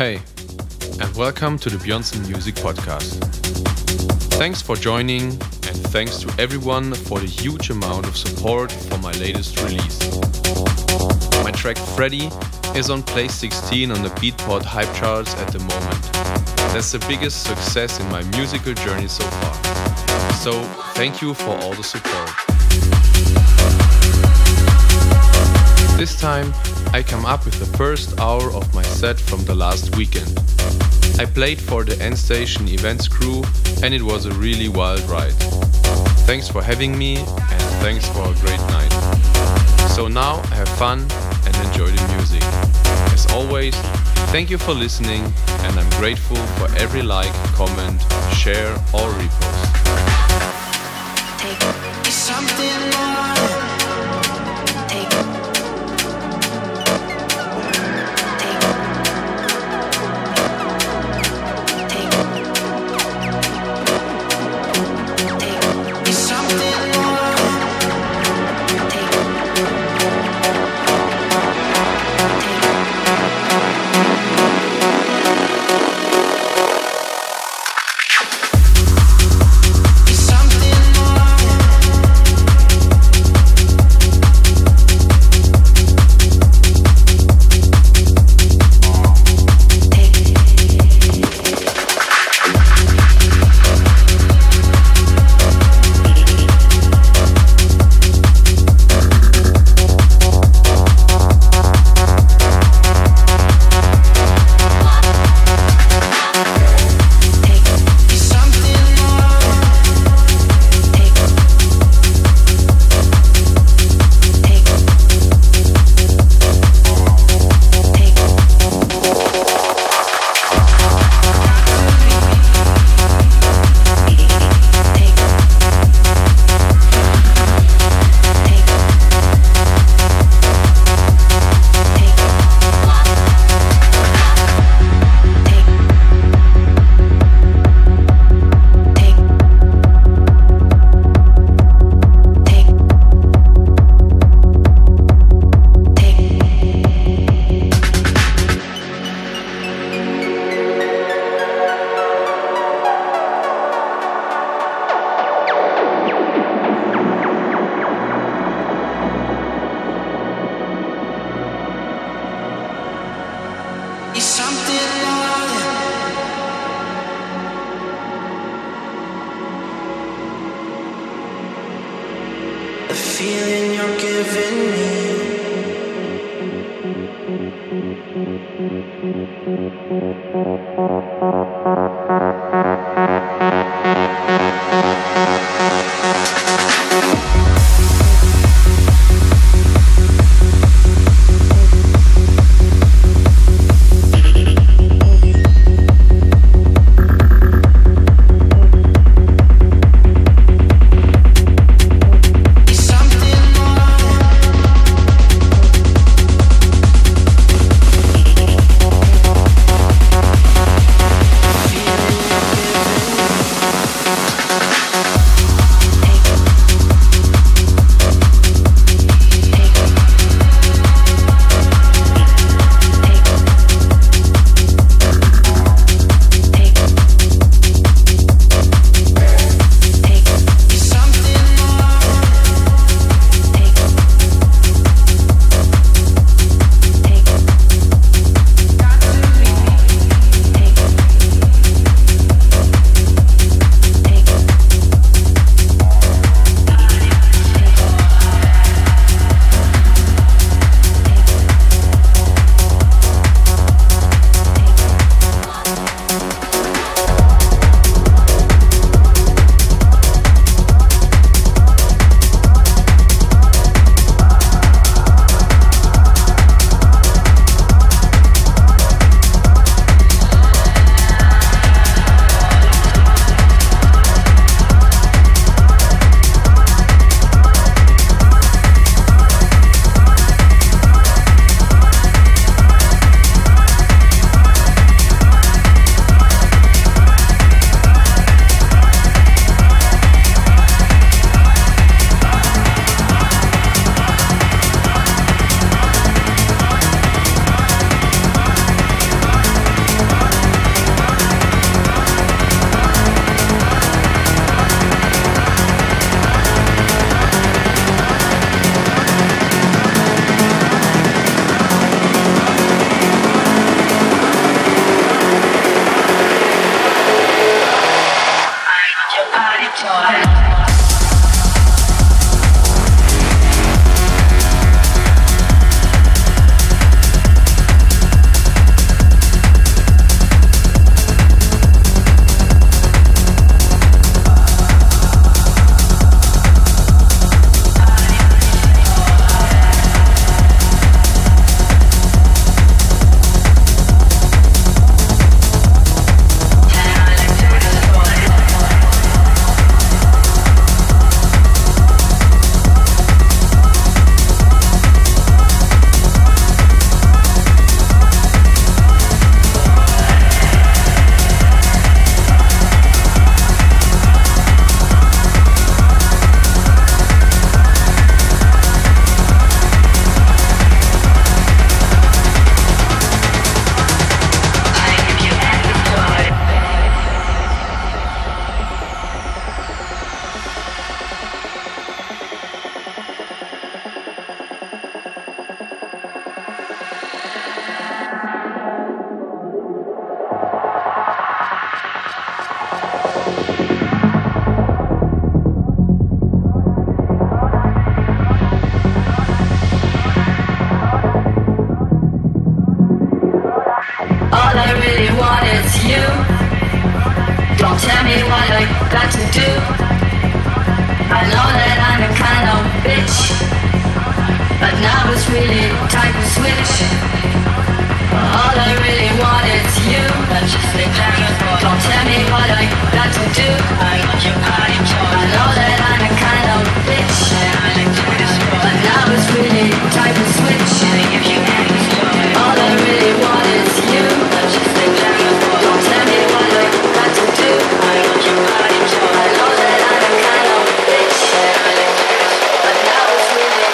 Hey, and welcome to the Bjoernson Music Podcast. Thanks for joining, and thanks to everyone for the huge amount of support for my latest release. My track Freddie is on place 16 on the Beatport Hype charts at the moment. That's the biggest success in my musical journey so far. So thank you for all the support. This time, I come up with the first hour of my set from the last weekend. I played for the Endstation events crew and it was a really wild ride. Thanks for having me and thanks for a great night. So now have fun and enjoy the music. As always, thank you for listening and I'm grateful for every like, comment, share or repost. It's something more. won't tell me what I got to do. I know that I'm a kind of bitch, but now it's really time to switch. All I really want is you. Don't tell me what I got to do. I know that I'm a kind of bitch, but now it's really time to switch. All I really want is you. Don't tell me what I got to do. I know that I'm a kind of bitch, but now it's really time to switch.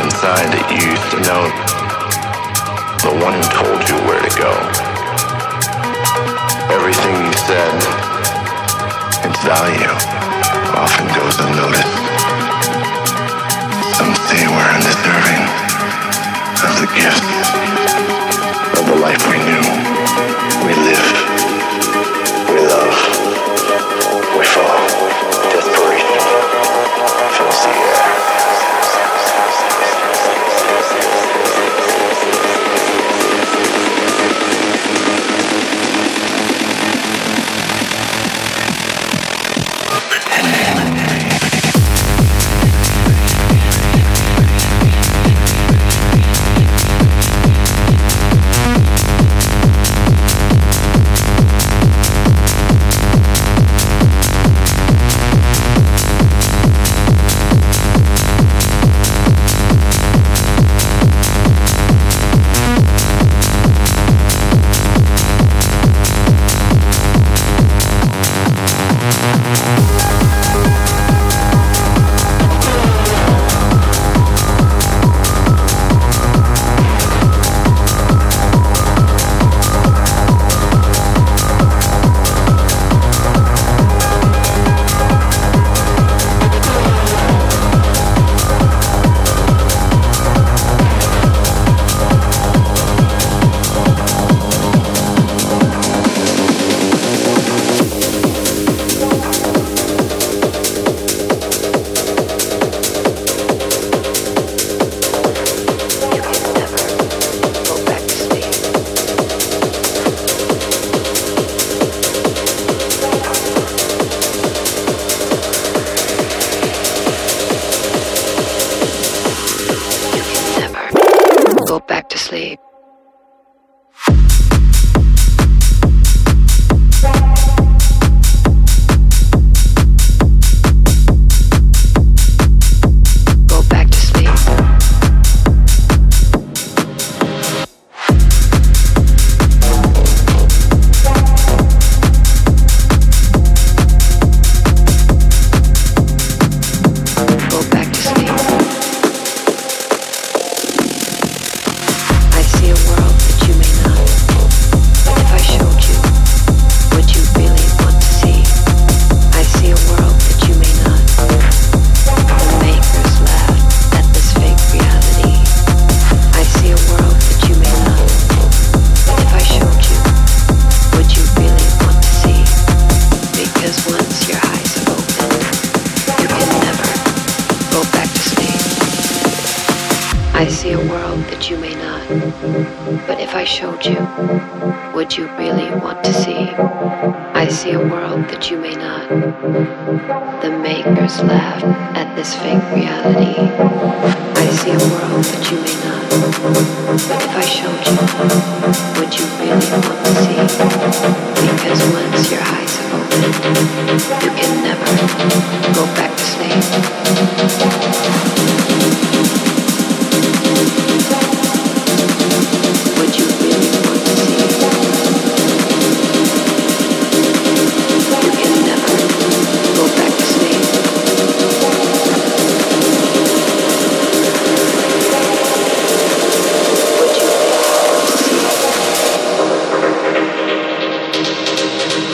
Inside that you used to know the one who told you where to go. Everything you said, its value, often goes unnoticed. Some say we're undeserving of the gift of the life we knew, we lived, we love, we fall. Desperation fills the air.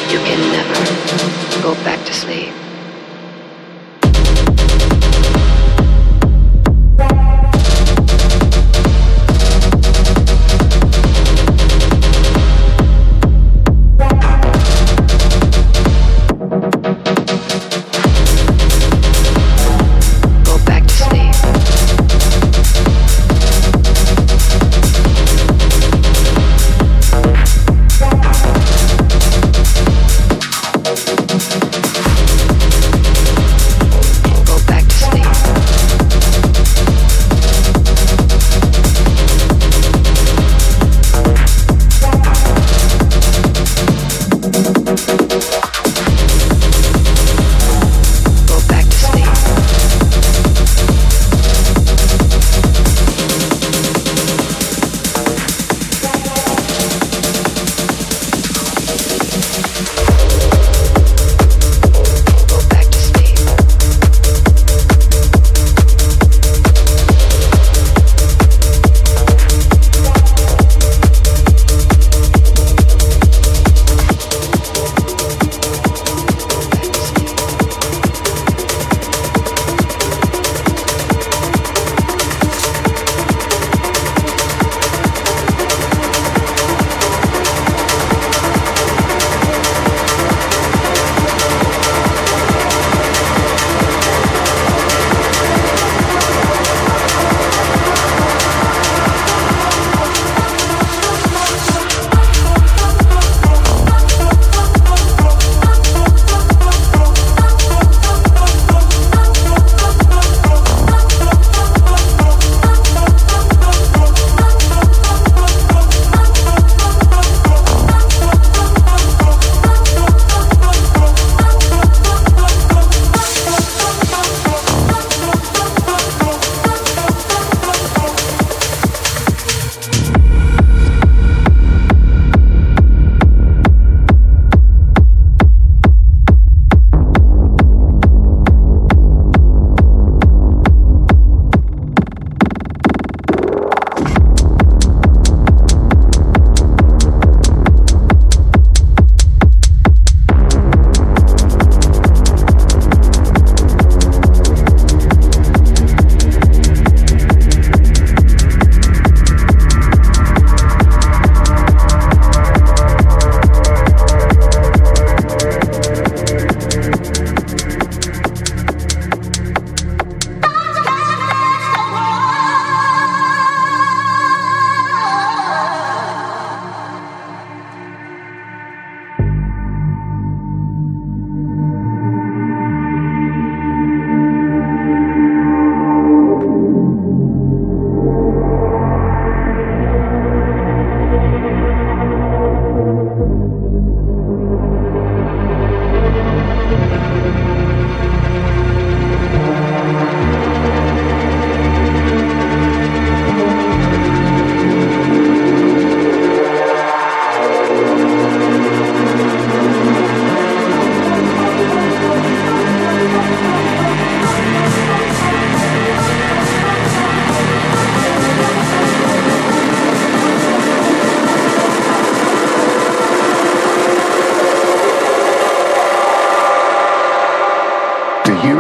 You can never go back to sleep.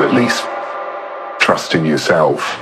at least trust in yourself.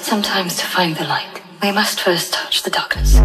Sometimes to find the light, we must first touch the darkness.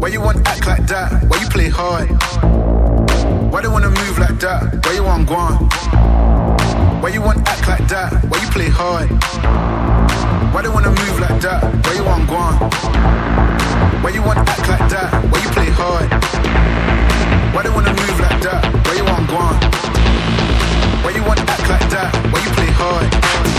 Why you wanna act like that? Why you play hard?